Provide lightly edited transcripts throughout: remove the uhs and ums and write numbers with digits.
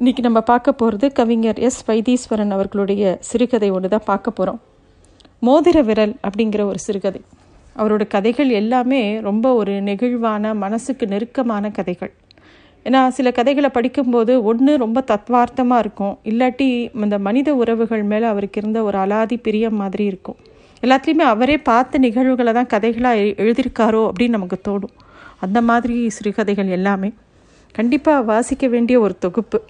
இன்றைக்கி நம்ம பார்க்க போகிறது கவிஞர் எஸ் வைத்தீஸ்வரன் அவர்களுடைய சிறுகதை ஒன்று தான் பார்க்க போகிறோம். மோதிர விரல் அப்படிங்கிற ஒரு சிறுகதை. அவரோட கதைகள் எல்லாமே ரொம்ப ஒரு நெகிழ்வான, மனசுக்கு நெருக்கமான கதைகள். ஏன்னா சில கதைகளை படிக்கும்போது ஒன்று ரொம்ப தத்வார்த்தமாக இருக்கும், இல்லாட்டி அந்த மனித உறவுகள் மேலே அவருக்கு இருந்த ஒரு அலாதி பிரியம் மாதிரி இருக்கும். எல்லாத்துலேயுமே அவரே பார்த்த நிகழ்வுகளை தான் கதைகளாக எழுதியிருக்காரோ அப்படின்னு நமக்கு தோணும். அந்த மாதிரி சிறுகதைகள் எல்லாமே கண்டிப்பாக வாசிக்க வேண்டிய ஒரு தொகுப்பு.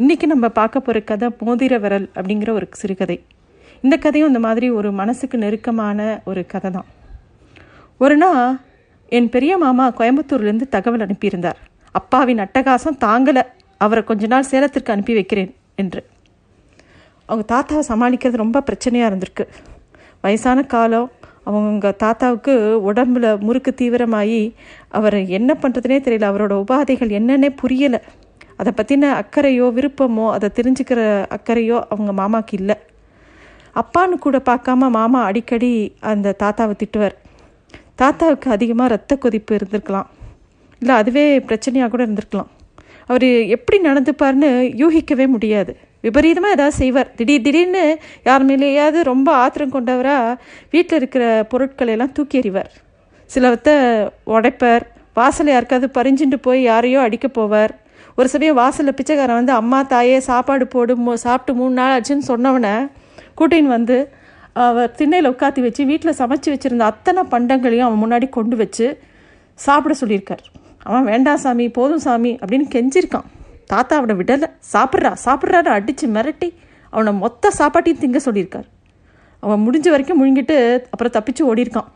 இன்றைக்கி நம்ம பார்க்க போகிற கதை மோதிர விரல் அப்படிங்கிற ஒரு சிறுகதை. இந்த கதையும் இந்த மாதிரி ஒரு மனசுக்கு நெருக்கமான ஒரு கதை தான். ஒரு நாள் என் பெரிய மாமா கோயம்புத்தூர்லேருந்து தகவல் அனுப்பியிருந்தார். அப்பாவின் அட்டகாசம் தாங்கலை, அவரை கொஞ்ச நாள் சேலத்திற்கு அனுப்பி வைக்கிறேன் என்று. அவங்க தாத்தாவை சமாளிக்கிறது ரொம்ப பிரச்சனையாக இருந்திருக்கு. வயசான காலம், அவங்க தாத்தாவுக்கு உடம்புல முறுக்கு தீவிரமாகி அவரை என்ன பண்ணுறதுனே தெரியல. அவரோட உபாதைகள் என்னன்னே புரியலை. அதை பற்றின அக்கறையோ விருப்பமோ அதை தெரிஞ்சுக்கிற அக்கறையோ அவங்க மாமாவுக்கு இல்லை. அப்பான்னு கூட பார்க்காம மாமா அடிக்கடி அந்த தாத்தாவை திட்டுவார். தாத்தாவுக்கு அதிகமாக ரத்த கொதிப்பு இருந்திருக்கலாம், இல்லை அதுவே பிரச்சனையாக கூட இருந்திருக்கலாம். அவர் எப்படி நடந்துப்பார்னு யூகிக்கவே முடியாது. விபரீதமாக ஏதாவது செய்வார். திடீர்னு யார் மேலேயாவது ரொம்ப ஆத்திரம் கொண்டவராக வீட்டில் இருக்கிற பொருட்களையெல்லாம் தூக்கி எறிவார். சிலவத்தை உடைப்பார். வாசலை யாருக்காவது பறிஞ்சுட்டு போய் யாரையோ அடிக்க போவார். ஒரு சமயம் வாசலில் பிச்சைக்காரன் வந்து அம்மா தாயே சாப்பாடு போடு, சாப்பிட்டு 3 நாள் ஆச்சுன்னு சொன்னவனை கூட்டின்னு வந்து அவர் திண்ணையில் உட்காத்தி வச்சு வீட்டில் சமைச்சு வச்சுருந்த அத்தனை பண்டங்களையும் அவன் முன்னாடி கொண்டு வச்சு சாப்பிட சொல்லியிருக்கார். அவன் வேண்டாம் சாமி, போதும் சாமி அப்படின்னு கெஞ்சிருக்கான். தாத்தா அவனை விடலை. சாப்பிட்றான்னு அடித்து மிரட்டி அவனை மொத்த சாப்பாட்டையும் திங்க சொல்லியிருக்கார். அவன் முடிஞ்ச வரைக்கும் முழுங்கிட்டு அப்புறம் தப்பிச்சு ஓடியிருக்கான்.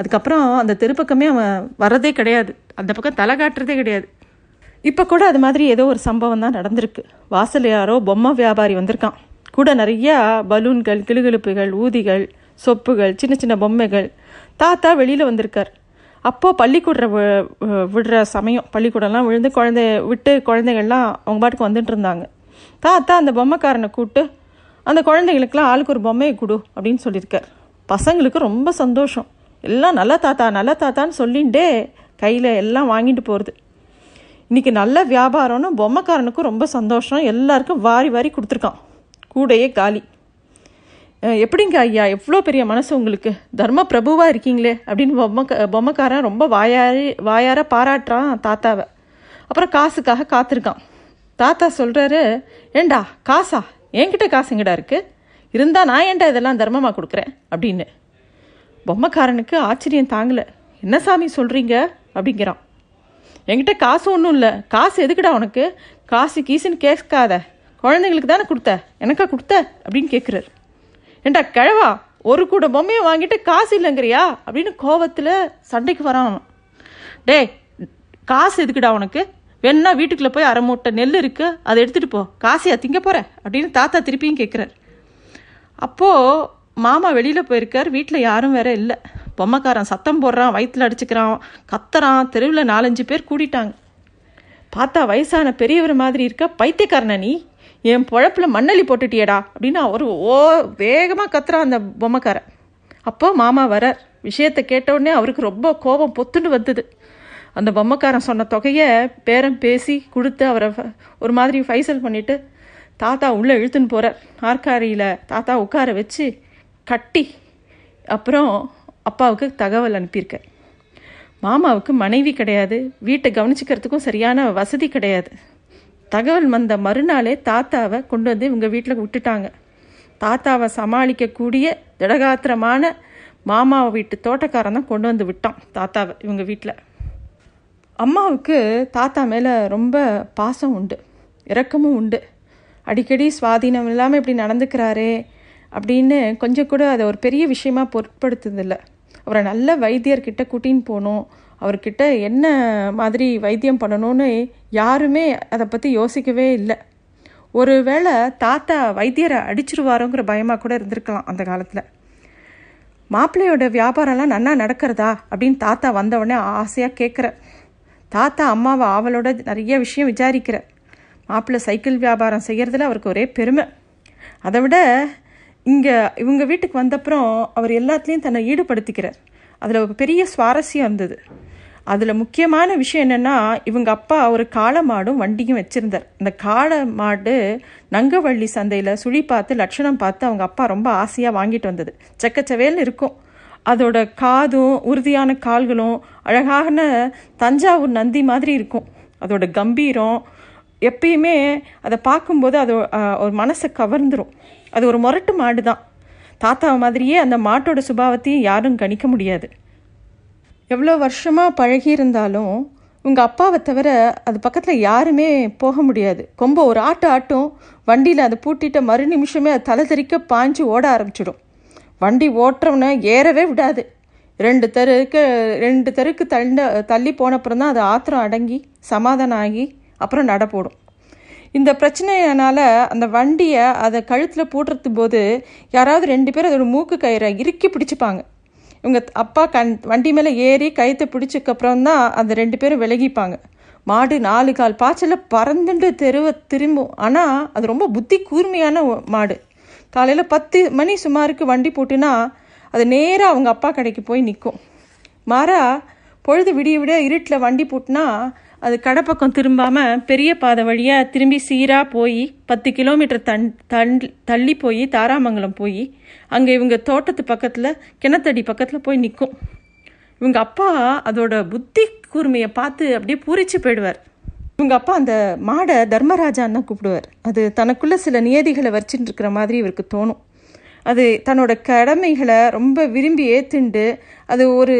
அதுக்கப்புறம் அந்த தெருப்பக்கமே அவன் வர்றதே கிடையாது, அந்த பக்கம் தலை காட்டுறதே கிடையாது. இப்போ கூட அது மாதிரி ஏதோ ஒரு சம்பவம் தான் நடந்திருக்கு. வாசல் யாரோ பொம்மை வியாபாரி வந்திருக்கான். கூட நிறையா பலூன்கள், கிளுகிழுப்புகள், ஊதிகள், சொப்புகள், சின்ன சின்ன பொம்மைகள். தாத்தா வெளியில் வந்திருக்கார். அப்போது பள்ளிக்கூட விடுற சமயம், பள்ளிக்கூடம்லாம் விழுந்து குழந்தைகள்லாம் அவங்க பாட்டுக்கு வந்துட்டு இருந்தாங்க. தாத்தா அந்த பொம்மைக்காரனை கூப்பிட்டு அந்த குழந்தைங்களுக்கெல்லாம் ஆளுக்கு ஒரு பொம்மையை கொடு அப்படின்னு சொல்லியிருக்கார். பசங்களுக்கு ரொம்ப சந்தோஷம். எல்லாம் நல்ல தாத்தா நல்ல தாத்தான்னு சொல்லிகிட்டே கையில் எல்லாம் வாங்கிட்டு போகிறது. இன்றைக்கி நல்ல வியாபாரம்னு பொம்மைக்காரனுக்கும் ரொம்ப சந்தோஷம். எல்லாருக்கும் வாரி வாரி கொடுத்துருக்கான். கூடையே காலி. எப்படிங்க ஐயா, எவ்வளோ பெரிய மனசு உங்களுக்கு, தர்ம பிரபுவாக இருக்கீங்களே அப்படின்னு பொம்மைக்காரன் ரொம்ப வாயார பாராட்டுறான் தாத்தாவை. அப்புறம் காசுக்காக காத்திருக்கான். தாத்தா சொல்கிறாரு, ஏண்டா காசா, என்கிட்ட காசுங்கடா இருக்குது, இருந்தால் நான் ஏண்டா இதெல்லாம் தர்மமாக கொடுக்குறேன் அப்படின்னு. பொம்மைக்காரனுக்கு ஆச்சரியம் தாங்கலை. என்ன சாமி சொல்கிறீங்க அப்படிங்கிறான். என்கிட்ட காசு ஒன்றும் இல்லை. காசு எதுக்குடா உனக்கு, காசு கீசுன்னு கேட்காத, குழந்தைங்களுக்கு தானே கொடுத்த, எனக்கா கொடுத்த அப்படின்னு கேட்குறாரு. ஏண்டா கிழவா, ஒரு கூட பொம்மையை வாங்கிட்டு காசு இல்லைங்கிறியா அப்படின்னு கோவத்தில் சண்டைக்கு வரான். டே காசு எதுக்குடா உனக்கு, வேணுன்னா வீட்டுக்குள்ளே போய் அரை மூட்டை நெல் இருக்குது, அதை எடுத்துகிட்டு போ, காசையா திங்க போகிற அப்படின்னு தாத்தா திருப்பியும் கேட்குறார். அப்போது மாமா வெளியில் போயிருக்கார். வீட்டில் யாரும் வேற இல்லை. பொம்மைக்காரன் சத்தம் போடுறான், வயிற்றில் அடிச்சுக்கிறான், கத்துறான். தெருவில் 4-5 பேர் கூட்டிட்டாங்க. பார்த்தா வயசான பெரியவர் மாதிரி இருக்க, பைத்தியக்காரனா நீ, என் பொழப்பில் மண்ணலி போட்டுட்டியடா அப்படின்னு அவர் வேகமாக கத்துறான் அந்த பொம்மைக்காரன். அப்போ மாமா வரார். விஷயத்தை கேட்டவுடனே அவருக்கு ரொம்ப கோபம் பொத்துண்டு வந்தது. அந்த பொம்மைக்காரன் சொன்ன தொகையை பேரம் பேசி கொடுத்து அவரை ஒரு மாதிரி ஃபைசல் பண்ணிவிட்டு தாத்தா உள்ளே இழுத்துன்னு போகிறார். ஆற்காரியில் தாத்தா உட்கார வச்சு கட்டி அப்புறம் அப்பாவுக்கு தகவல் அனுப்பியிருக்கார். மாமாவுக்கு மனைவி கிடையாது, வீட்டை கவனிச்சிக்கிறதுக்கும் சரியான வசதி கிடையாது. தகவல் வந்த மறுநாளே தாத்தாவை கொண்டு வந்து இவங்க வீட்டில் விட்டுட்டாங்க. தாத்தாவை சமாளிக்கக்கூடிய திடகாத்திரமான மாமாவை வீட்டு தோட்டக்காரன் தான் கொண்டு வந்து விட்டான் தாத்தாவை இவங்க வீட்டில். அம்மாவுக்கு தாத்தா மேலே ரொம்ப பாசம் உண்டு, இரக்கமும் உண்டு. அடிக்கடி சுவாதீனம் இல்லாமல் இப்படி நடந்துக்கிறாரே அப்படின்னு கொஞ்சம் கூட அதை ஒரு பெரிய விஷயமா பொருட்படுத்துதில்லை. அவரை நல்ல வைத்தியர்கிட்ட கூட்டின்னு போகணும், அவர்கிட்ட என்ன மாதிரி வைத்தியம் பண்ணணும்னு யாருமே அதை பற்றி யோசிக்கவே இல்லை. ஒரு வேளை தாத்தா வைத்தியரை அடிச்சிருவாரோங்கிற பயமாக கூட இருந்திருக்கலாம் அந்த காலத்தில். மாப்பிள்ளையோட வியாபாரம்லாம் நன்னா நடக்கிறதா அப்படின்னு தாத்தா வந்தவுடனே ஆசையாக கேட்குற. தாத்தா அம்மாவை அவளோட நிறைய விஷயம் விசாரிக்கிற. மாப்பிள்ளை சைக்கிள் வியாபாரம் செய்கிறதுல அவருக்கு ஒரே பெருமை. அதை விட இங்கே இவங்க வீட்டுக்கு வந்தப்புறம் அவர் எல்லாத்துலேயும் தன்னை ஈடுபடுத்திக்கிறார். அதில் ஒரு பெரிய சுவாரஸ்யம் இருந்தது. அதில் முக்கியமான விஷயம் என்னென்னா, இவங்க அப்பா ஒரு காளை மாடும் வண்டியும் வச்சுருந்தார். அந்த காளை மாடு நங்கவள்ளி சந்தையில் சுழி பார்த்து லட்சணம் பார்த்து அவங்க அப்பா ரொம்ப ஆசையாக வாங்கிட்டு வந்தது. செக்கச்சவேல்னு இருக்கும், அதோட காதும் உறுதியான கால்களும் அழகான தஞ்சாவூர் நந்தி மாதிரி இருக்கும். அதோட கம்பீரம் எப்பயுமே அதை பார்க்கும்போது அது ஒரு மனசை கவர்ந்துடும். அது ஒரு முரட்டு மாடு தான். தாத்தா மாதிரியே அந்த மாட்டோட சுபாவத்தையும் யாரும் கணிக்க முடியாது. எவ்வளோ வருஷமாக பழகியிருந்தாலும் உங்கள் அப்பாவை தவிர அது பக்கத்தில் யாருமே போக முடியாது. கொம்ப ஒரு ஆட்டும் வண்டியில் அதை பூட்டிட்ட மறு நிமிஷமே அது தலை தெரிக்க பாஞ்சு ஓட ஆரம்பிச்சிடும். வண்டி ஓட்டுறவனை ஏறவே விடாது. ரெண்டு தெருக்கு தள்ளி போனப்புறம் தான் அது ஆத்திரம் அடங்கி சமாதானம் ஆகி அப்புறம் நட போடும். இந்த பிரச்சனையினால் அந்த வண்டியை அதை கழுத்தில் போட்டுறது போது யாராவது ரெண்டு பேர் அதோட மூக்கு கயிறை இறுக்கி பிடிச்சிப்பாங்க. இவங்க அப்பா வண்டி மேலே ஏறி கயிற்றை பிடிச்சக்கப்புறம் தான் அந்த ரெண்டு பேரும் விலகிப்பாங்க. மாடு நாலு கால் பாய்ச்சலில் பறந்துட்டு தெருவை திரும்பும். ஆனால் அது ரொம்ப புத்தி கூர்மையான மாடு. காலையில் 10 மணி சுமாருக்கு வண்டி போட்டுன்னா அது நேராக அவங்க அப்பா கடைக்கு போய் நிற்கும். மாறா பொழுது விடிய விட இருட்டில் வண்டி போட்டுனா அது கடைப்பக்கம் திரும்பாமல் பெரிய பாதை வழியாக திரும்பி சீராக போய் 10 கிலோமீட்டர் தள்ளி போய் தாராமங்கலம் போய் அங்கே இவங்க தோட்டத்து பக்கத்தில் கிணத்தடி பக்கத்தில் போய் நிற்கும். இவங்க அப்பா அதோட புத்தி கூர்மையை பார்த்து அப்படியே பூரிச்சு போயிடுவார். இவங்க அப்பா அந்த மாடை தர்மராஜான்னு தான் கூப்பிடுவார். அது தனக்குள்ளே சில நியதிகளை வச்சுட்டு இருக்கிற மாதிரி இவருக்கு தோணும். அது தன்னோட கடமைகளை ரொம்ப விரும்பி ஏற்றுண்டு அது ஒரு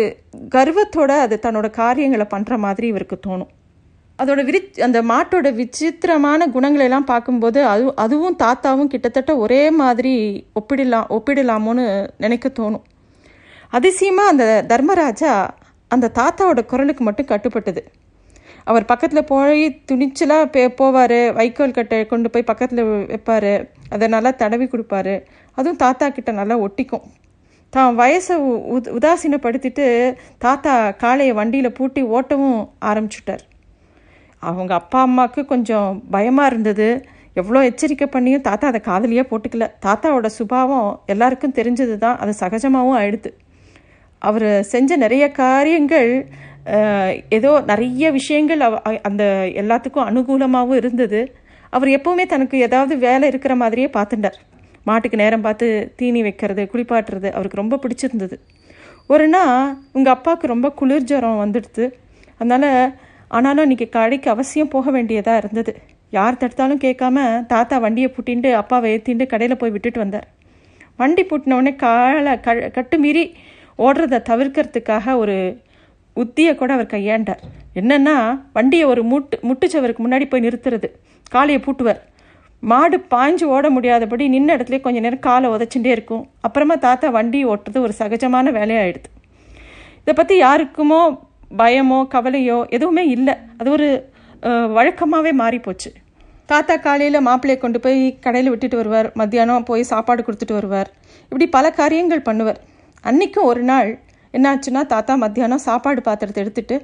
கர்வத்தோடு அது தன்னோட காரியங்களை பண்ணுற மாதிரி இவருக்கு தோணும். அதோட அந்த மாட்டோட விசித்திரமான குணங்களெல்லாம் பார்க்கும்போது அதுவும் தாத்தாவும் கிட்டத்தட்ட ஒரே மாதிரி ஒப்பிடலாமோன்னு நினைக்க தோணும். அதிசயமாக அந்த தர்மராஜா அந்த தாத்தாவோட குரலுக்கு மட்டும் கட்டுப்பட்டது. அவர் பக்கத்தில் போய் துணிச்சலாக போவார். வைக்கோல் கட்டை கொண்டு போய் பக்கத்தில் வைப்பார். அதை நல்லா தடவி கொடுப்பாரு. அதுவும் தாத்தா கிட்ட நல்லா ஒட்டிக்கும். தான் வயசை உதாசீனப்படுத்திட்டு தாத்தா காளையை வண்டியில் பூட்டி ஓட்டவும் ஆரம்பிச்சுட்டார். அவங்க அப்பா அம்மாவுக்கு கொஞ்சம் பயமாக இருந்தது. எவ்வளோ எச்சரிக்கை பண்ணியும் தாத்தா அதை காதலியாக போட்டுக்கல. தாத்தாவோட சுபாவம் எல்லாருக்கும் தெரிஞ்சது தான். அது சகஜமாகவும் ஆயிடுது. அவர் செஞ்ச நிறைய காரியங்கள் ஏதோ நிறைய விஷயங்கள் அந்த எல்லாத்துக்கும் அனுகூலமாகவும் இருந்தது. அவர் எப்போவுமே தனக்கு ஏதாவது வேலை இருக்கிற மாதிரியே பார்த்துட்டார். மாட்டுக்கு நேரம் பார்த்து தீனி வைக்கிறது, குளிப்பாட்டுறது அவருக்கு ரொம்ப பிடிச்சிருந்தது. ஒரு நாள் உங்கள் அப்பாவுக்கு ரொம்ப குளிர் ஜரம் வந்துடுது. அதனால் ஆனாலும் இன்றைக்கி கடைக்கு அவசியம் போக வேண்டியதாக இருந்தது. யார் தடுத்தாலும் கேட்காம தாத்தா வண்டியை பூட்டின்ட்டு அப்பாவை ஏற்றின்ட்டு கடையில் போய் விட்டுட்டு வந்தார். வண்டி பூட்டினவுடனே காலை கட்டுமீறி ஓடுறதை தவிர்க்கிறதுக்காக ஒரு உத்தியை கூட அவர் கையாண்டார். என்னென்னா, வண்டியை ஒரு முட்டுச்சவருக்கு முன்னாடி போய் நிறுத்துறது. காலையை பூட்டுவார். மாடு பாய்ஞ்சு ஓட முடியாதபடி நின்ன இடத்துல கொஞ்சம் நேரம் காலை உதச்சுட்டே இருக்கும். அப்புறமா தாத்தா வண்டி ஓட்டுறது ஒரு சகஜமான வேலையாகிடுது. இதை பற்றி யாருக்குமோ பயமோ கவலையோ எதுவுமே இல்லை. அது ஒரு வழக்கமாகவே மாறிப்போச்சு. தாத்தா காலையில் மாப்பிள்ளையை கொண்டு போய் கடையில் விட்டுட்டு வருவார். மத்தியானம் போய் சாப்பாடு கொடுத்துட்டு வருவார். இப்படி பல காரியங்கள் பண்ணுவார். அன்றைக்கும் ஒரு நாள் என்னாச்சுன்னா, தாத்தா மத்தியானம் சாப்பாடு பாத்திரத்தை எடுத்துகிட்டு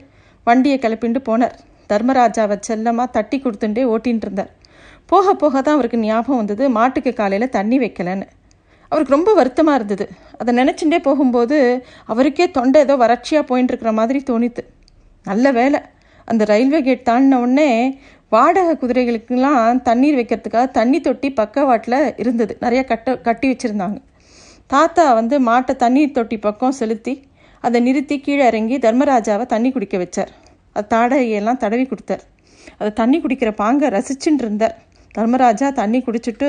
வண்டியை கிளப்பிண்டு போனார். தர்மராஜாவை செல்லமாக தட்டி கொடுத்துட்டே ஓட்டின்னு இருந்தார். போக போக தான் அவருக்கு ஞாபகம் வந்தது, மாட்டுக்கு காலையில் தண்ணி வைக்கலன்னு. அவருக்கு ரொம்ப வருத்தமாக இருந்தது. அதை நினச்சிட்டே போகும்போது அவருக்கே தொண்டை ஏதோ வறட்சியாக போயின்ட்டுருக்கிற மாதிரி தோணித்து. நல்ல வேலை, அந்த ரயில்வே கேட் தாண்டின உடனே வாடகை குதிரைகளுக்கெல்லாம் தண்ணீர் வைக்கிறதுக்காக தண்ணி தொட்டி பக்கவாட்டில் இருந்தது. நிறையா கட்டி வச்சுருந்தாங்க. தாத்தா மாட்டை தண்ணீர் தொட்டி பக்கம் செலுத்தி அதை நிறுத்தி கீழே இறங்கி தர்மராஜாவை தண்ணி குடிக்க வச்சார். அது தாடையெல்லாம் தடவி கொடுத்தார். அதை தண்ணி குடிக்கிற பாங்க ரசிச்சுட்டு இருந்தார். தர்மராஜா தண்ணி குடிச்சிட்டு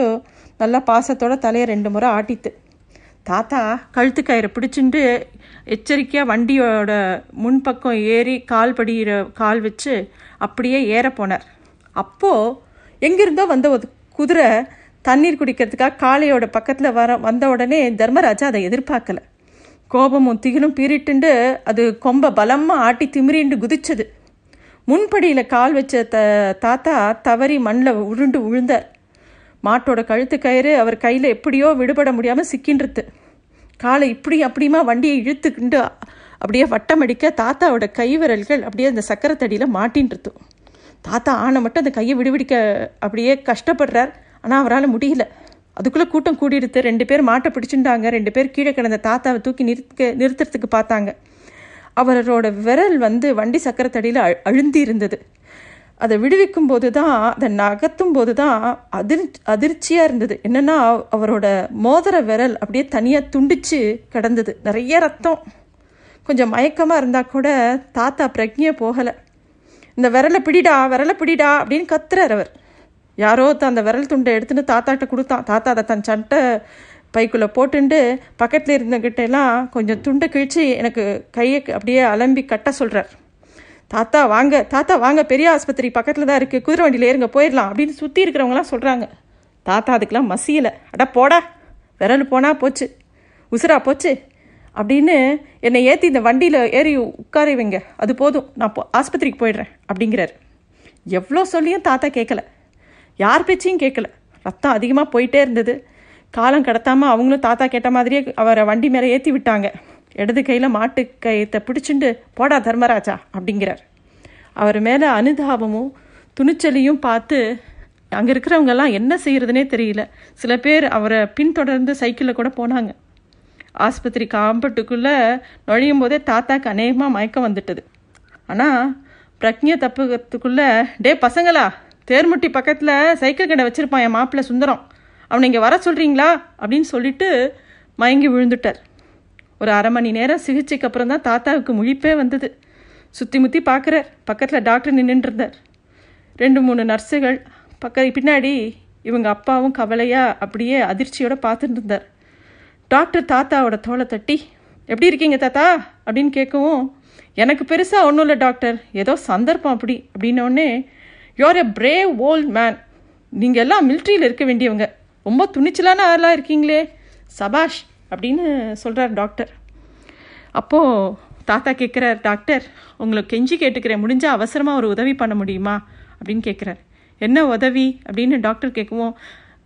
நல்லா பாசத்தோட தலையை 2 முறை ஆட்டித்து. தாத்தா கழுத்து கயிறை பிடிச்சிட்டு எச்சரிக்கையாக வண்டியோட முன்பக்கம் ஏறி கால் வச்சு அப்படியே ஏற போனார். அப்போது எங்கிருந்தோ வந்த ஒரு குதிரை தண்ணீர் குடிக்கிறதுக்காக காளையோட பக்கத்தில் வந்த உடனே தர்மராஜா அதை எதிர்பார்க்கலை. கோபமும் திகிலும் பீறிட்டுண்டு அது கொம்பை பலமாக ஆட்டி திமிரிண்டு குதிச்சது. முன்படியில் கால் வச்ச தாத்தா தவறி மண்ணில் உருண்டு விழுந்தார். மாட்டோட கழுத்து கயிறு அவர் கையில் எப்படியோ விடுபட முடியாமல் சிக்கின்றது. காலை இப்படி அப்படியுமா வண்டியை இழுத்துக்கிண்டு அப்படியே வட்டமடிக்க தாத்தாவோட கை விரல்கள் அப்படியே அந்த சக்கரத்தடியில் மாட்டின்றது. தாத்தா ஆனை மட்டும் அந்த கையை விடுவிடிக்க அப்படியே கஷ்டப்படுறார். ஆனால் அவரால் முடியல. அதுக்குள்ளே கூட்டம் கூடிடுத்து. 2 பேர் மாட்டை பிடிச்சிட்டாங்க. 2 பேர் கீழே கிடந்த தாத்தாவை தூக்கி நிறுத்துறதுக்கு பார்த்தாங்க. அவரோட விரல் வந்து வண்டி சக்கரத்தடியில் அழுந்தி இருந்தது. அதை விடுவிக்கும் போது தான், அதை நகர்த்தும் போது தான் அதிர்ச்சியாக இருந்தது. என்னென்னா அவரோட மோதிர விரல் அப்படியே தனியாக துண்டிச்சு கிடந்தது, நிறைய ரத்தம். கொஞ்சம் மயக்கமாக இருந்தால் கூட தாத்தா பிரக்ஞை போகலை. இந்த விரலை பிடிடா, விரலை பிடிடா அப்படின்னு கத்துறார் அவர். யாரோ அந்த விரல் துண்டை எடுத்துன்னு தாத்தாட்ட கொடுத்தான். தாத்தா அதை தன் சண்டை பைக்குள்ளே போட்டுண்டு பக்கத்தில் இருந்தகிட்டெல்லாம் கொஞ்சம் துண்டை கிழித்து எனக்கு கையை அப்படியே அலம்பி கட்ட சொல்கிறார். தாத்தா வாங்க, தாத்தா வாங்க, பெரிய ஆஸ்பத்திரி பக்கத்தில் தான் இருக்குது, குதிரை வண்டியில் ஏறுங்க போயிடலாம் அப்படின்னு சுற்றி இருக்கிறவங்களாம் சொல்கிறாங்க. தாத்தா அதுக்கெலாம் மசியலை. அட போடா, விரல் போனால் போச்சு, உசுரா போச்சு அப்படின்னு என்னை ஏற்றி இந்த வண்டியில் ஏறி உட்காரவைங்க, அது போதும், நான் ஆஸ்பத்திரிக்கு போயிடுறேன் அப்படிங்கிறார். எவ்வளோ சொல்லியும் தாத்தா கேட்கலை, யார் பேச்சையும் கேட்கல. ரத்தம் அதிகமாக போயிட்டே இருந்தது. காலம் கடத்தாமல் அவங்களும் தாத்தா கேட்ட மாதிரியே அவரை வண்டி மேலே ஏற்றி விட்டாங்க. இடது கையில் மாட்டு கயத்தை பிடிச்சிண்டு போடா தர்மராஜா அப்படிங்கிறார். அவர் மேலே அனுதாபமும் துணிச்சலையும் பார்த்து அங்கே இருக்கிறவங்கெல்லாம் என்ன செய்கிறதுனே தெரியல. சில பேர் அவரை பின்தொடர்ந்து சைக்கிளில் கூட போனாங்க. ஆஸ்பத்திரி காம்பட்டுக்குள்ளே நுழையும் போதே தாத்தாக்கு அநேகமாக மயக்கம் வந்துட்டது. ஆனால் பிரக்ஞை தப்புக்கிறதுக்குள்ளே, டே பசங்களா, தேர்முட்டி பக்கத்தில் சைக்கிள் கடை வச்சுருப்பான் என் மாப்பிள்ளை சுந்தரம், அவனை இங்கே வர சொல்கிறீங்களா அப்படின்னு சொல்லிட்டு மயங்கி விழுந்துட்டார். ஒரு அரை மணி நேரம் சிகிச்சைக்கு அப்புறம் தான் தாத்தாவுக்கு முழிப்பே வந்தது. சுற்றி முற்றி பார்க்குறார். பக்கத்தில் டாக்டர் நின்றுட்டுருந்தார். 2-3 நர்ஸுகள் பின்னாடி இவங்க அப்பாவும் கவலையாக அப்படியே அதிர்ச்சியோடு பார்த்துட்டு இருந்தார். டாக்டர் தாத்தாவோட தோளை தட்டி எப்படி இருக்கீங்க தாத்தா அப்படின்னு கேட்கவும், எனக்கு பெருசாக ஒன்றும் இல்லை டாக்டர், ஏதோ சந்தர்ப்பம் அப்படி அப்படின்னோடனே, you are a brave old man, நீங்கள் எல்லாம் மிலிட்ரியில் இருக்க வேண்டியவங்க, ரொம்ப துணிச்சலான ஆளாக இருக்கீங்களே, சபாஷ் அப்படின்னு சொல்கிறார் டாக்டர். அப்போது தாத்தா கேட்குறார், டாக்டர் உங்களுக்கு கெஞ்சி கேட்டுக்கிறேன், முடிஞ்சால் அவசரமாக ஒரு உதவி பண்ண முடியுமா அப்படின்னு கேட்குறார். என்ன உதவி அப்படின்னு டாக்டர் கேட்கவும்,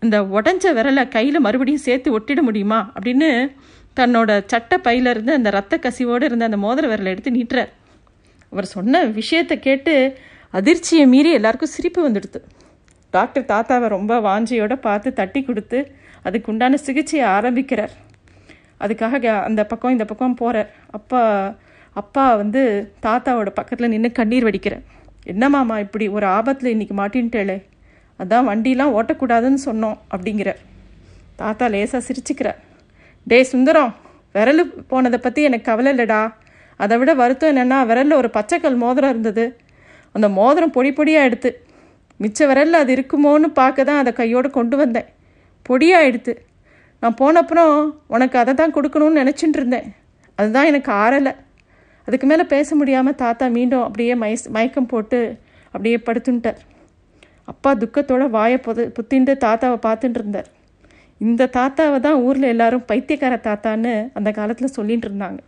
இந்த உடஞ்ச விரலை கையில் மறுபடியும் சேர்த்து ஒட்டிட முடியுமா அப்படின்னு தன்னோட சட்டை பையிலிருந்து அந்த ரத்த கசிவோடு இருந்த அந்த மோதிர விரலை எடுத்து நீட்டுறார். அவர் சொன்ன விஷயத்தை கேட்டு அதிர்ச்சியை மீறி எல்லாருக்கும் சிரிப்பு வந்துடுது. டாக்டர் தாத்தாவை ரொம்ப வாஞ்சியோடு பார்த்து தட்டி கொடுத்து அதுக்கு உண்டான சிகிச்சையை ஆரம்பிக்கிறார். அதுக்காக அந்த பக்கம் இந்த பக்கம் போகிறார். அப்பா வந்து தாத்தாவோட பக்கத்தில் நின்று கண்ணீர் வடிக்கிறார். என்னமாம்மா இப்படி ஒரு ஆபத்தில் இன்றைக்கி மாட்டின்ட்டேளே, அதான் வண்டிலாம் ஓட்டக்கூடாதுன்னு சொன்னோம் அப்படிங்கிறார். தாத்தா லேசாக சிரிச்சுக்கிறார். டே சுந்தரம், விரல் போனதை பற்றி எனக்கு கவலை இல்லைடா, அதை விட வருத்தம் என்னென்னா விரலில் ஒரு பச்சைக்கல் மோதிரம் இருந்தது, அந்த மோதிரம் பொடி பொடியாக எடுத்து, மிச்ச விரலில் அது இருக்குமோன்னு பார்க்க தான் அதை கையோடு கொண்டு வந்தேன், பொடியாக எடுத்து, நான் போனப்புறம் உனக்கு அதை தான் கொடுக்கணும்னு நினச்சிட்டு இருந்தேன், அதுதான் எனக்கு ஆறலை. அதுக்கு மேலே பேச முடியாமல் தாத்தா மீண்டும் அப்படியே மயக்கம் போட்டு அப்படியே படுத்துட்டார். அப்பா துக்கத்தோடு வாயை புத்திண்டு தாத்தாவை பார்த்துட்டு இருந்தார். இந்த தாத்தாவை தான் ஊரில் எல்லாரும் பைத்தியக்கார தாத்தான்னு அந்த காலத்தில் சொல்லிகிட்டு இருந்தாங்க.